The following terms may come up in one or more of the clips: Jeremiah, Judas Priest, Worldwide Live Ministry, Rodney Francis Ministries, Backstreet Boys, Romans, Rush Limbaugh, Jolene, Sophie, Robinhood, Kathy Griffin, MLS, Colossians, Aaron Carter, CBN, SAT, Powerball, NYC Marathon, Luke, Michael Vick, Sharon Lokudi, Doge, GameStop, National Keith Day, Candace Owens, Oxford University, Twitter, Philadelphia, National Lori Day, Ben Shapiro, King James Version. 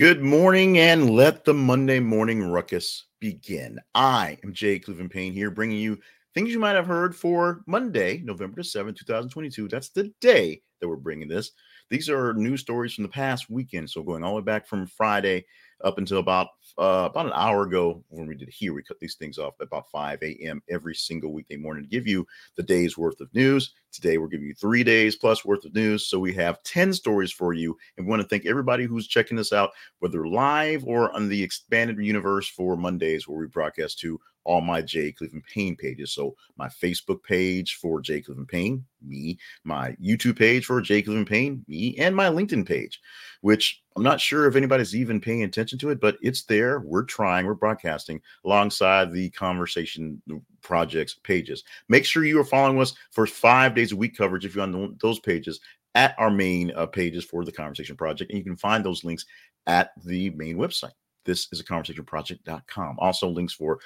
Good morning, and let the Monday morning ruckus begin. I am Jay Cliven Payne here, bringing you things you might have heard for Monday, November 7, 2022. That's the day that we're bringing this. These are news stories from the past weekend, so going all the way back from Friday up until about an hour ago when we did here. We cut these things off at about 5 a.m. every single weekday morning to give you the day's worth of news. Today, we're giving you 3 days plus worth of news, so we have 10 stories for you. And we want to thank everybody who's checking us out, whether live or on the expanded universe for Mondays, where we broadcast to all my Jay Cliven Payne pages. So my Facebook page for Jay Cliven Payne, me, my YouTube page for Jay Cliven Payne, me, and my LinkedIn page, which I'm not sure if anybody's even paying attention to it, but it's there. We're trying, we're broadcasting alongside the Conversation Projects pages. Make sure you are following us for 5 days a week coverage if you're on those pages at our main pages for the Conversation Project. And you can find those links at the main website. This is a conversationproject.com. Also links for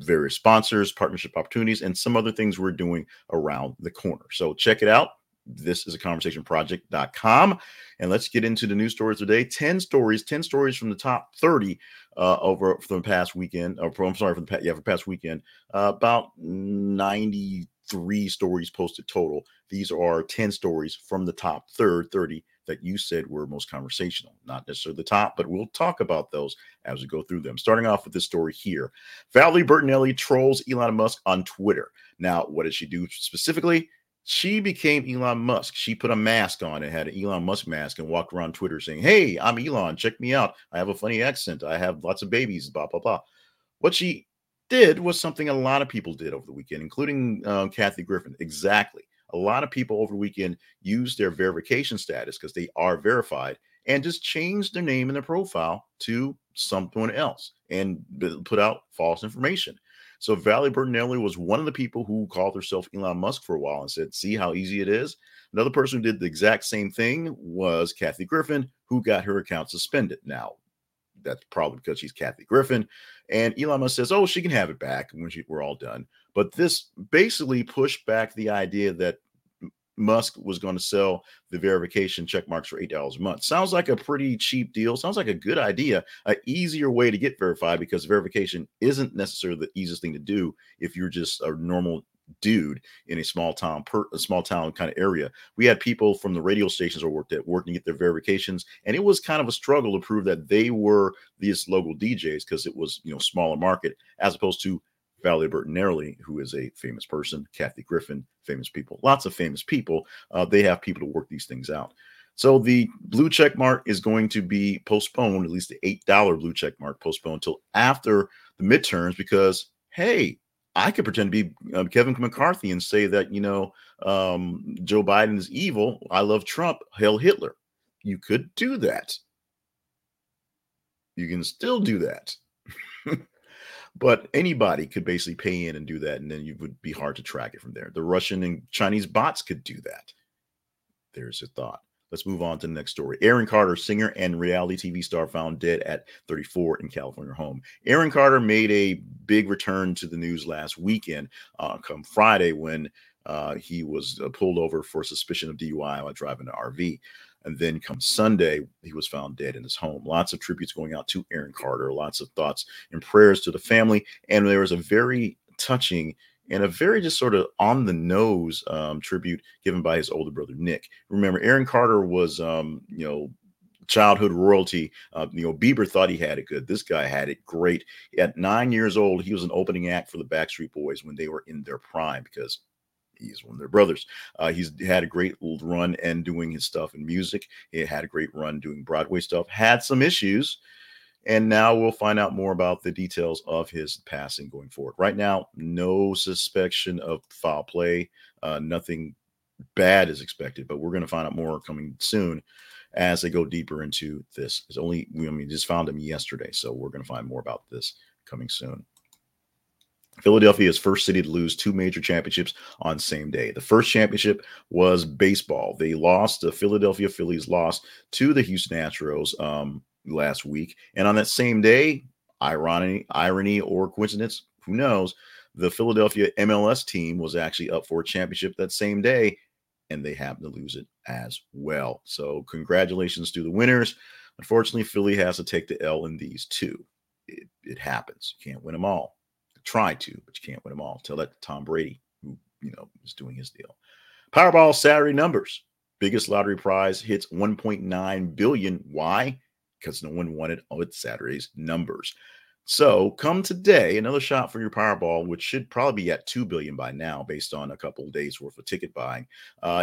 various sponsors, partnership opportunities, and some other things we're doing around the corner. So check it out. This is a conversationproject.com. And let's get into the news stories today. 10 stories from the top 30 over from the past weekend. From the past weekend. About 93 stories posted total. These are 10 stories from the top 30 that you said were most conversational. Not necessarily the top, but we'll talk about those as we go through them. Starting off with this story here. Valerie Bertinelli trolls Elon Musk on Twitter. Now, what did she do specifically? She became Elon Musk. She put a mask on and had an Elon Musk mask and walked around Twitter saying, "Hey, I'm Elon. Check me out. I have a funny accent. I have lots of babies, blah, blah, blah." What she did was something a lot of people did over the weekend, including Kathy Griffin. Exactly. A lot of people over the weekend used their verification status because they are verified and just changed their name and their profile to someone else and put out false information. So Valerie Bertinelli was one of the people who called herself Elon Musk for a while and said, "See how easy it is?" Another person who did the exact same thing was Kathy Griffin, who got her account suspended. Now, that's probably because she's Kathy Griffin. And Elon Musk says, "Oh, she can have it back when we're all done." But this basically pushed back the idea that Musk was going to sell the verification check marks for $8 a month. Sounds like a pretty cheap deal. Sounds like a good idea, an easier way to get verified, because verification isn't necessarily the easiest thing to do if you're just a normal dude in a small town kind of area. We had people from the radio stations who worked at working to get their verifications, and it was kind of a struggle to prove that they were these local DJs because it was, smaller market as opposed to Valerie Bertinelli, who is a famous person, Kathy Griffin, famous people, lots of famous people. They have people to work these things out. So the blue check mark is going to be postponed, at least the $8 blue check mark postponed till after the midterms, because, hey, I could pretend to be Kevin McCarthy and say that, Joe Biden is evil. I love Trump. Hail Hitler. You could do that. You can still do that. But anybody could basically pay in and do that, and then it would be hard to track it from there. The Russian and Chinese bots could do that. There's a thought. Let's move on to the next story. Aaron Carter, singer and reality TV star, found dead at 34 in California home. Aaron Carter made a big return to the news last weekend, come Friday, when he was pulled over for suspicion of DUI while driving an RV. And then come Sunday, he was found dead in his home. Lots of tributes going out to Aaron Carter. Lots of thoughts and prayers to the family. And there was a very touching and a very just sort of on-the-nose tribute given by his older brother, Nick. Remember, Aaron Carter was, childhood royalty. Bieber thought he had it good. This guy had it great. At 9 years old, he was an opening act for the Backstreet Boys when they were in their prime, because he's one of their brothers. He's had a great run and doing his stuff in music. He had a great run doing Broadway stuff, had some issues. And now we'll find out more about the details of his passing going forward. Right now, no suspicion of foul play. Nothing bad is expected, but we're going to find out more coming soon as they go deeper into this. We just found him yesterday, so we're going to find more about this coming soon. Philadelphia is first city to lose two major championships on same day. The first championship was baseball. The Philadelphia Phillies lost to the Houston Astros last week. And on that same day, irony or coincidence, who knows, the Philadelphia MLS team was actually up for a championship that same day, and they happened to lose it as well. So congratulations to the winners. Unfortunately, Philly has to take the L in these two. It happens. You can't win them all. You try to, but you can't win them all. Tell that to Tom Brady, who, you know, is doing his deal. Powerball Saturday numbers. Biggest lottery prize hits $1.9 billion. Why? Because no one won it on Saturday's numbers. So come today, another shot for your Powerball, which should probably be at $2 billion by now based on a couple of days worth of ticket buying.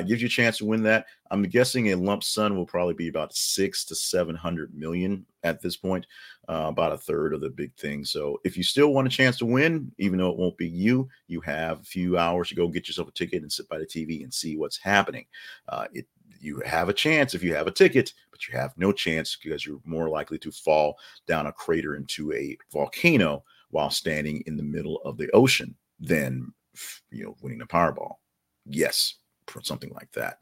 Gives you a chance to win that. I'm guessing a lump sum will probably be about $600 to $700 million at this point, about a third of the big thing. So if you still want a chance to win, even though it won't be you, you have a few hours to go get yourself a ticket and sit by the TV and see what's happening. You have a chance if you have a ticket, but you have no chance because you're more likely to fall down a crater into a volcano while standing in the middle of the ocean than, you know, winning the Powerball. Yes, for something like that.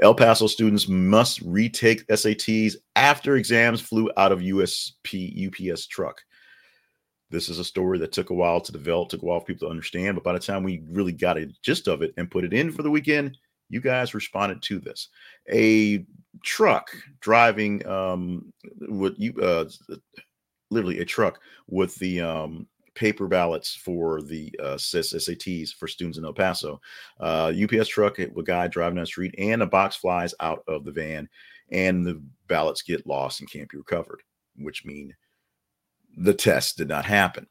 El Paso students must retake SATs after exams flew out of UPS truck. This is a story that took a while to develop, took a while for people to understand, but by the time we really got a gist of it and put it in for the weekend, you guys responded to this. A truck driving literally a truck with the paper ballots for the SATs for students in El Paso. UPS truck, a guy driving down the street, and a box flies out of the van, and the ballots get lost and can't be recovered, which mean the test did not happen.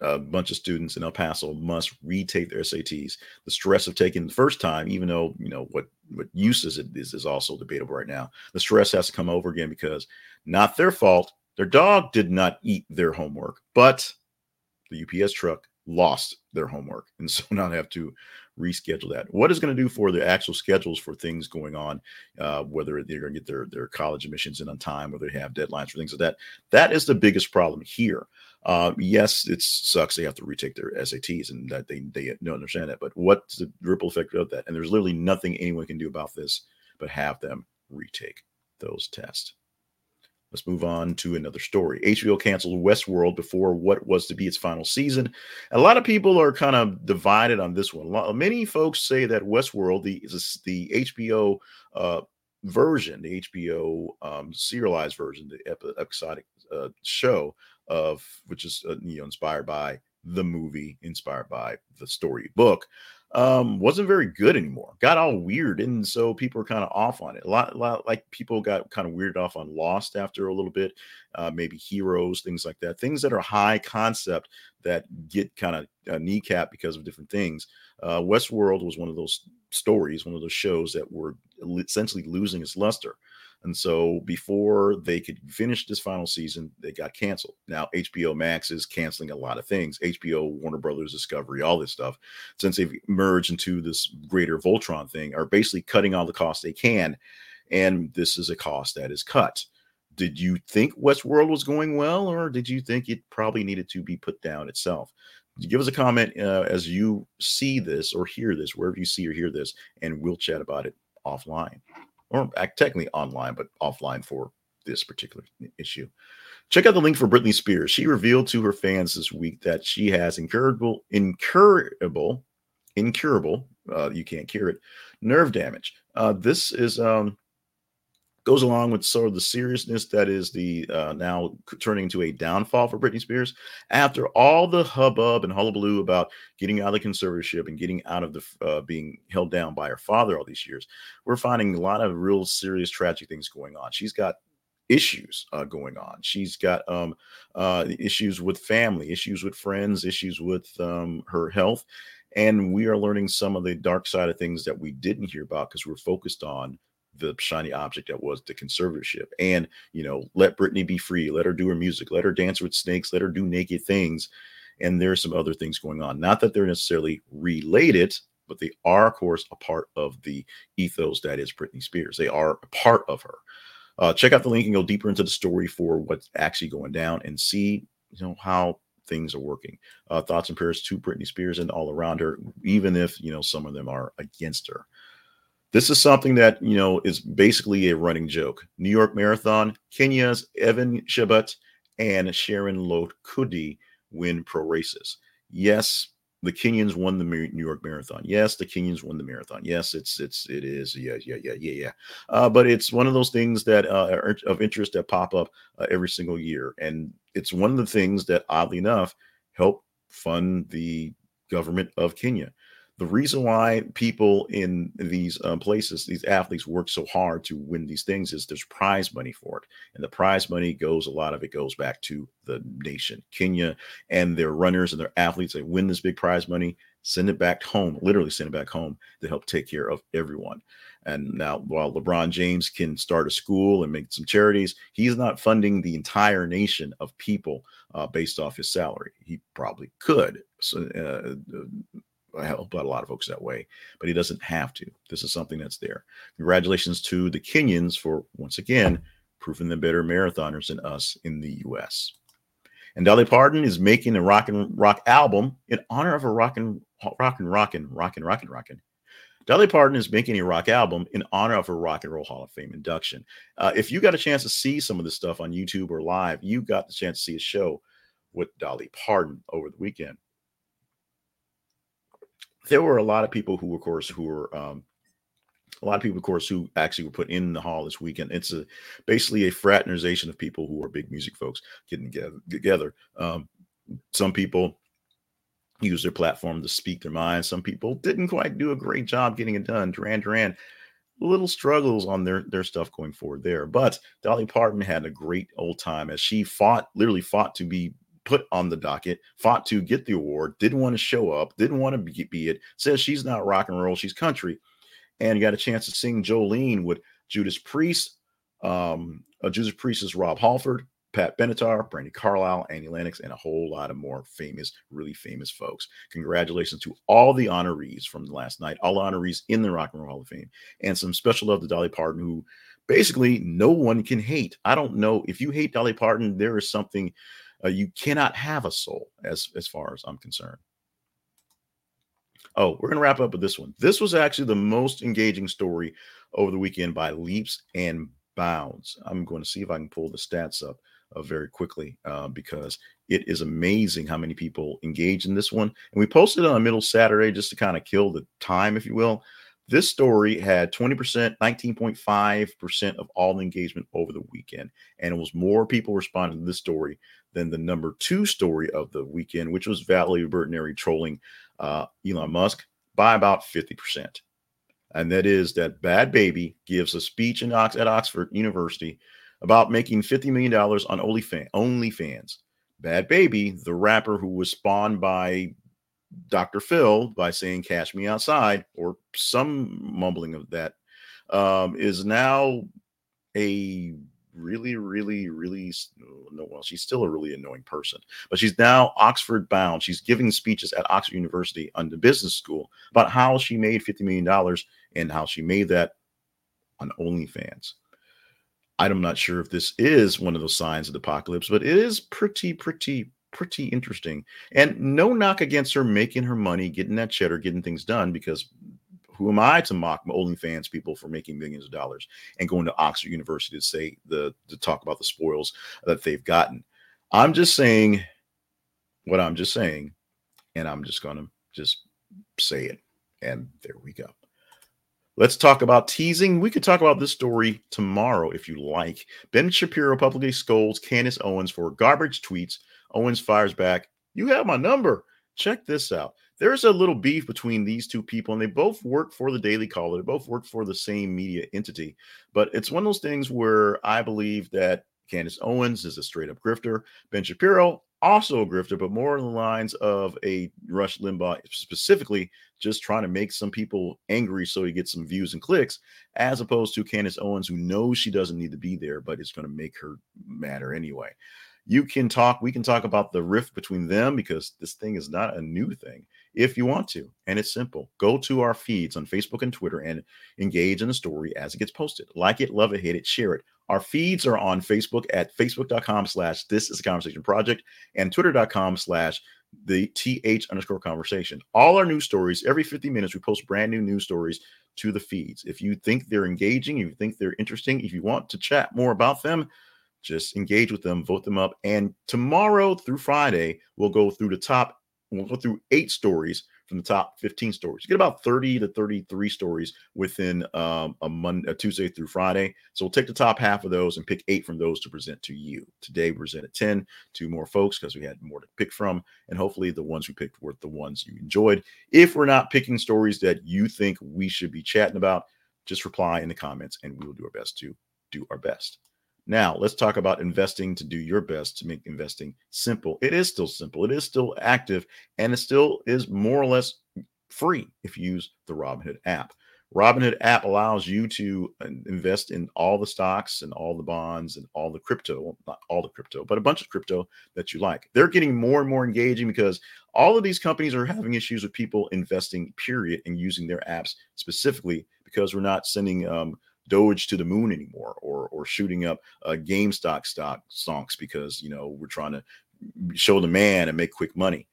A bunch of students in El Paso must retake their SATs. The stress of taking the first time, even though, you know, what use is it is also debatable right now. The stress has to come over again because not their fault. Their dog did not eat their homework, but the UPS truck lost their homework. And so now they have to reschedule that. What is going to do for the actual schedules for things going on, whether they're going to get their college admissions in on time, whether they have deadlines for things like that. That is the biggest problem here. Yes, it sucks. They have to retake their SATs and that they don't understand that. But what's the ripple effect of that? And there's literally nothing anyone can do about this but have them retake those tests. Let's move on to another story. HBO canceled Westworld before what was to be its final season. A lot of people are kind of divided on this one. Many folks say that Westworld, the HBO version, the HBO serialized version, the episodic show, of which is inspired by the movie, inspired by the storybook, wasn't very good anymore. Got all weird, and so people are kind of off on it. A lot like people got kind of weirded off on Lost after a little bit, maybe Heroes, things like that. Things that are high concept that get kind of kneecapped because of different things. Westworld was one of those stories, one of those shows that were essentially losing its luster. And so before they could finish this final season, they got canceled. Now, HBO Max is canceling a lot of things. HBO, Warner Brothers Discovery, all this stuff, since they've merged into this greater Voltron thing, are basically cutting all the costs they can. And this is a cost that is cut. Did you think Westworld was going well, or did you think it probably needed to be put down itself? Give us a comment as you see this or hear this, wherever you see or hear this, and we'll chat about it offline. Or technically online, but offline for this particular issue. Check out the link for Britney Spears. She revealed to her fans this week that she has incurable, you can't cure it, nerve damage. This is goes along with sort of the seriousness that is the now turning into a downfall for Britney Spears. After all the hubbub and hullabaloo about getting out of the conservatorship and getting out of the being held down by her father all these years, we're finding a lot of real serious tragic things going on. She's got issues going on. She's got issues with family, issues with friends, issues with her health. And we are learning some of the dark side of things that we didn't hear about because we're focused on the shiny object that was the conservatorship. And, you know, let Britney be free, let her do her music, let her dance with snakes, let her do naked things. And there are some other things going on. Not that they're necessarily related, but they are, of course, a part of the ethos that is Britney Spears. They are a part of her. Check out the link and go deeper into the story for what's actually going down and see, you know, how things are working. Thoughts and prayers to Britney Spears and all around her, even if, you know, some of them are against her. This is something that, you know, is basically a running joke. New York Marathon, Kenya's Evans Chebet and Sharon Lokudi win pro races. Yes, The Kenyans won the New York Marathon. Yes, the Kenyans won the marathon. Yes, it is. Yeah. But it's one of those things that are of interest that pop up every single year, and it's one of the things that, oddly enough, help fund the government of Kenya. The reason why people in these places, these athletes, work so hard to win these things is there's prize money for it. And the prize money goes, a lot of it goes back to the nation, Kenya, and their runners and their athletes. They win this big prize money, send it back home, literally send it back home to help take care of everyone. And now, while LeBron James can start a school and make some charities, he's not funding the entire nation of people based off his salary. He probably could. I help out a lot of folks that way, but he doesn't have to. This is something that's there. Congratulations to the Kenyans for, once again, proving them better marathoners than us in the U.S. And Dolly Parton is making a rock album in honor of a rockin'. Dolly Parton is making a rock album in honor of her Rock and Roll Hall of Fame induction. If you got a chance to see some of this stuff on YouTube or live, you got the chance to see a show with Dolly Parton over the weekend. There were a lot of people who, of course, who actually were put in the hall this weekend. It's basically a fraternization of people who are big music folks getting together. Some people use their platform to speak their minds. Some people didn't quite do a great job getting it done. Duran, little struggles on their stuff going forward there. But Dolly Parton had a great old time as she literally fought to be put on the docket, fought to get the award, didn't want to show up, didn't want to be it, says she's not rock and roll, she's country, and got a chance to sing Jolene with Judas Priest, Judas Priest's Rob Halford, Pat Benatar, Brandy Carlisle, Annie Lennox, and a whole lot of more famous, really famous folks. Congratulations to all the honorees from last night, all honorees in the Rock and Roll Hall of Fame, and some special love to Dolly Parton, who basically no one can hate. I don't know. If you hate Dolly Parton, there is something... you cannot have a soul as far as I'm concerned. Oh, we're going to wrap up with this one. This was actually the most engaging story over the weekend by leaps and bounds. I'm going to see if I can pull the stats up very quickly because it is amazing how many people engaged in this one. And we posted it on middle Saturday just to kind of kill the time, if you will. This story had 20%, 19.5% of all engagement over the weekend. And it was more people responding to this story than the number two story of the weekend, which was Valerie Bertinelli trolling Elon Musk by about 50%. And that is that Bad Baby gives a speech at Oxford University about making $50 million on OnlyFans. Bad Baby, the rapper who was spawned by Dr. Phil by saying "Cash me outside" or some mumbling of that, is now a really no. Well, she's still a really annoying person, but she's now Oxford bound. She's giving speeches at Oxford University under business school about how she made $50 million and how she made that on OnlyFans. I'm not sure if this is one of those signs of the apocalypse, but it is pretty interesting, and no knock against her making her money, getting that cheddar, getting things done, because who am I to mock OnlyFans people for making millions of dollars and going to Oxford University to say to talk about the spoils that they've gotten. I'm just saying what I'm just saying, and I'm just going to just say it, and there we go. Let's talk about teasing. We could talk about this story tomorrow if you like. Ben Shapiro publicly scolds Candace Owens for garbage tweets. Owens fires back, "You have my number." Check this out. There's a little beef between these two people, and they both work for the Daily Caller. They both work for the same media entity. But it's one of those things where I believe that Candace Owens is a straight-up grifter. Ben Shapiro, also a grifter, but more in the lines of a Rush Limbaugh, specifically just trying to make some people angry so he gets some views and clicks, as opposed to Candace Owens, who knows she doesn't need to be there, but it's going to make her matter anyway. We can talk about the rift between them, because this thing is not a new thing if you want to. And it's simple. Go to our feeds on Facebook and Twitter and engage in the story as it gets posted. Like it, love it, hate it, share it. Our feeds are on Facebook at facebook.com/This Is a Conversation Project and twitter.com/TH_conversation. All our news stories, every 50 minutes, we post brand new news stories to the feeds. If you think they're engaging, if you think they're interesting, if you want to chat more about them, just engage with them, vote them up. And tomorrow through Friday, we'll go through the top We'll go through 8 stories from the top 15 stories. You get about 30 to 33 stories within a Tuesday through Friday. So we'll take the top half of those and pick 8 from those to present to you. Today we presented 10 to more folks because we had more to pick from. And hopefully the ones we picked were the ones you enjoyed. If we're not picking stories that you think we should be chatting about, just reply in the comments and we will do our best to do our best. Now, let's talk about investing to do your best to make investing simple. It is still simple. It is still active, and it still is more or less free if you use the Robinhood app. Robinhood app allows you to invest in all the stocks and all the bonds and all the crypto, well, not all the crypto, but a bunch of crypto that you like. They're getting more and more engaging because all of these companies are having issues with people investing, period, and using their apps specifically because we're not sending Doge to the moon anymore, or shooting up GameStop stocks because, you know, we're trying to show the man and make quick money.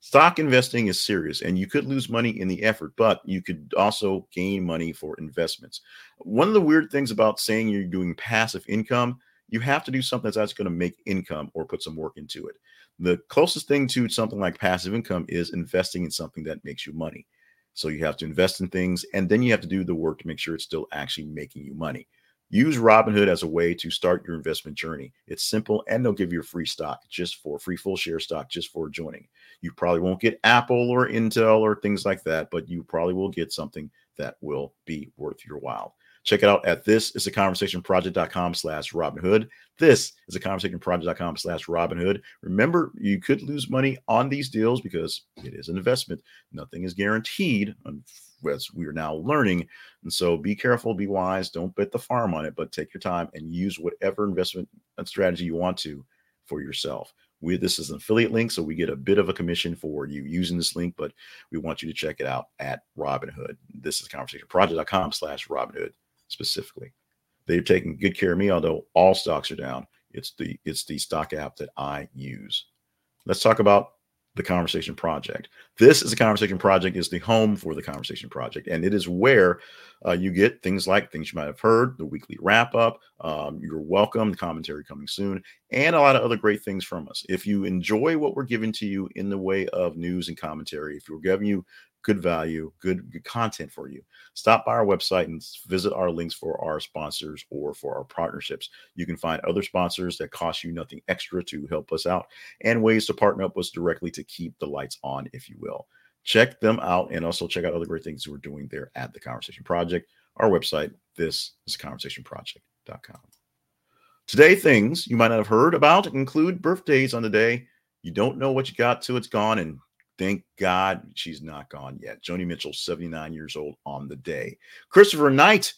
Stock investing is serious, and you could lose money in the effort, but you could also gain money for investments. One of the weird things about saying you're doing passive income, you have to do something that's going to make income or put some work into it. The closest thing to something like passive income is investing in something that makes you money. So you have to invest in things, and then you have to do the work to make sure it's still actually making you money. Use Robinhood as a way to start your investment journey. It's simple, and they'll give you a free stock just for free full share stock just for joining. You probably won't get Apple or Intel or things like that, but you probably will get something that will be worth your while. Check it out at thisisaconversationproject.com/Robinhood. This is thisisaconversationproject.com/Robinhood. Remember, you could lose money on these deals because it is an investment. Nothing is guaranteed, as we are now learning. And so be careful, be wise. Don't bet the farm on it, but take your time and use whatever investment strategy you want to for yourself. This is an affiliate link, so we get a bit of a commission for you using this link, but we want you to check it out at Robinhood. This is conversationproject.com/Robinhood. Specifically, they're taking good care of me, although all stocks are down. It's the stock app that I use. Let's talk about the Conversation Project. This is the Conversation Project is the home for the Conversation Project, and it is where you get things like things you might have heard, the weekly wrap up, you're welcome, the commentary coming soon, and a lot of other great things from us. If you enjoy what we're giving to you in the way of news and commentary, if we're giving you good value, good content for you, stop by our website and visit our links for our sponsors or for our partnerships. You can find other sponsors that cost you nothing extra to help us out and ways to partner up with us directly to keep the lights on, if you will. Check them out, and also check out other great things we're doing there at The Conversation Project. Our website, this is conversationproject.com. Today, things you might not have heard about include birthdays on the day. You don't know what you got till it's gone, and thank God she's not gone yet. Joni Mitchell, 79 years old on the day. Christopher Knight,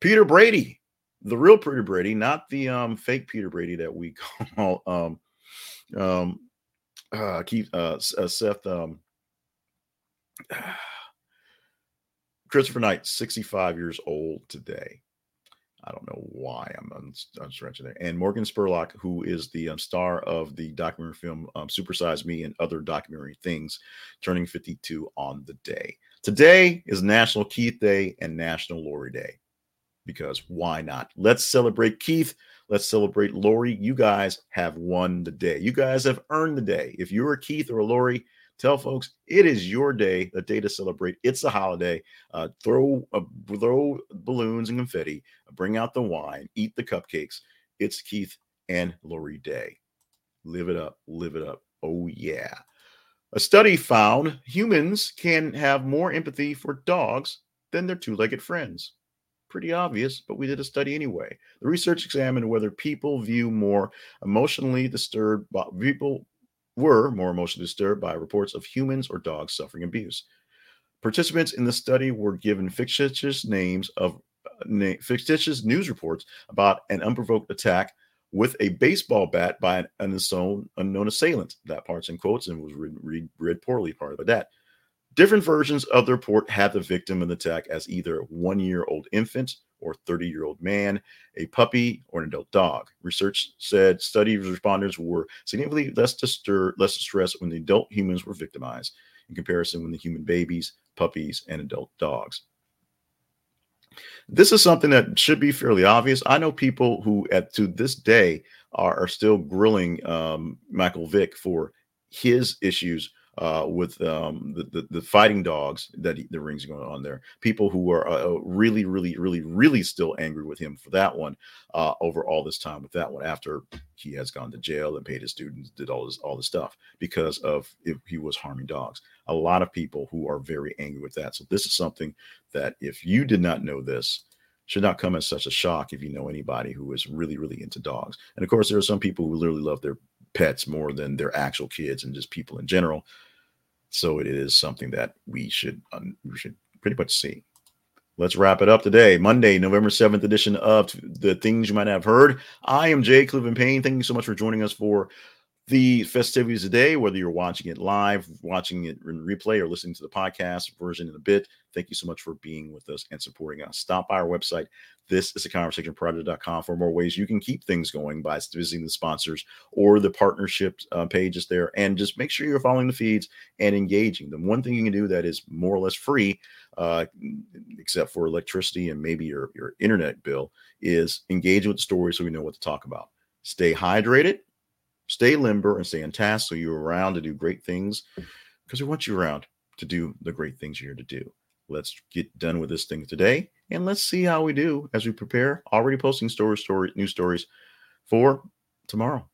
Peter Brady, the real Peter Brady, not the fake Peter Brady that we call Seth. Christopher Knight, 65 years old today. I don't know why I'm stretching there. And Morgan Spurlock, who is the star of the documentary film Super Size Me and other documentary things, turning 52 on the day. Today is National Keith Day and National Lori Day, because why not? Let's celebrate Keith. Let's celebrate Lori. You guys have won the day. You guys have earned the day. If you're a Keith or a Lori, tell folks it is your day, the day to celebrate. It's a holiday. Throw balloons and confetti. Bring out the wine. Eat the cupcakes. It's Keith and Lori Day. Live it up. Live it up. Oh, yeah. A study found humans can have more empathy for dogs than their two-legged friends. Pretty obvious, but we did a study anyway. The research examined whether people were more emotionally disturbed by reports of humans or dogs suffering abuse. Participants in the study were given fictitious names of fictitious news reports about an unprovoked attack with a baseball bat by an unknown assailant. That part's in quotes and was read poorly, part of that. Different versions of the report had the victim of the attack as either a 1-year-old infant or 30-year-old man, a puppy, or an adult dog. Research said study responders were significantly less distressed when the adult humans were victimized in comparison with the human babies, puppies, and adult dogs. This is something that should be fairly obvious. I know people who, to this day, are still grilling Michael Vick for his issues with the fighting dogs that the ring's going on there. People who are really still angry with him for that one, over all this time with that one, after he has gone to jail and paid his students, did all this stuff because of if he was harming dogs. A lot of people who are very angry with that. So this is something that, if you did not know this, should not come as such a shock if you know anybody who is really, really into dogs. And of course, there are some people who literally love their pets more than their actual kids and just people in general. So it is something that we should pretty much see. Let's wrap it up today, Monday, November 7th edition of The Things You Might Have Heard. I am Jay Cliven Payne. Thank you so much for joining us for the festivities today, whether you're watching it live, watching it in replay, or listening to the podcast version in a bit. Thank you so much for being with us and supporting us. Stop by our website, thisisaconversationproject.com, for more ways you can keep things going by visiting the sponsors or the partnerships page is there. And just make sure you're following the feeds and engaging them. One thing you can do that is more or less free, except for electricity and maybe your internet bill, is engage with the story so we know what to talk about. Stay hydrated, stay limber, and stay on task so you're around to do great things, because we want you around to do the great things you're here to do. Let's get done with this thing today, and let's see how we do as we prepare. Already posting new stories for tomorrow.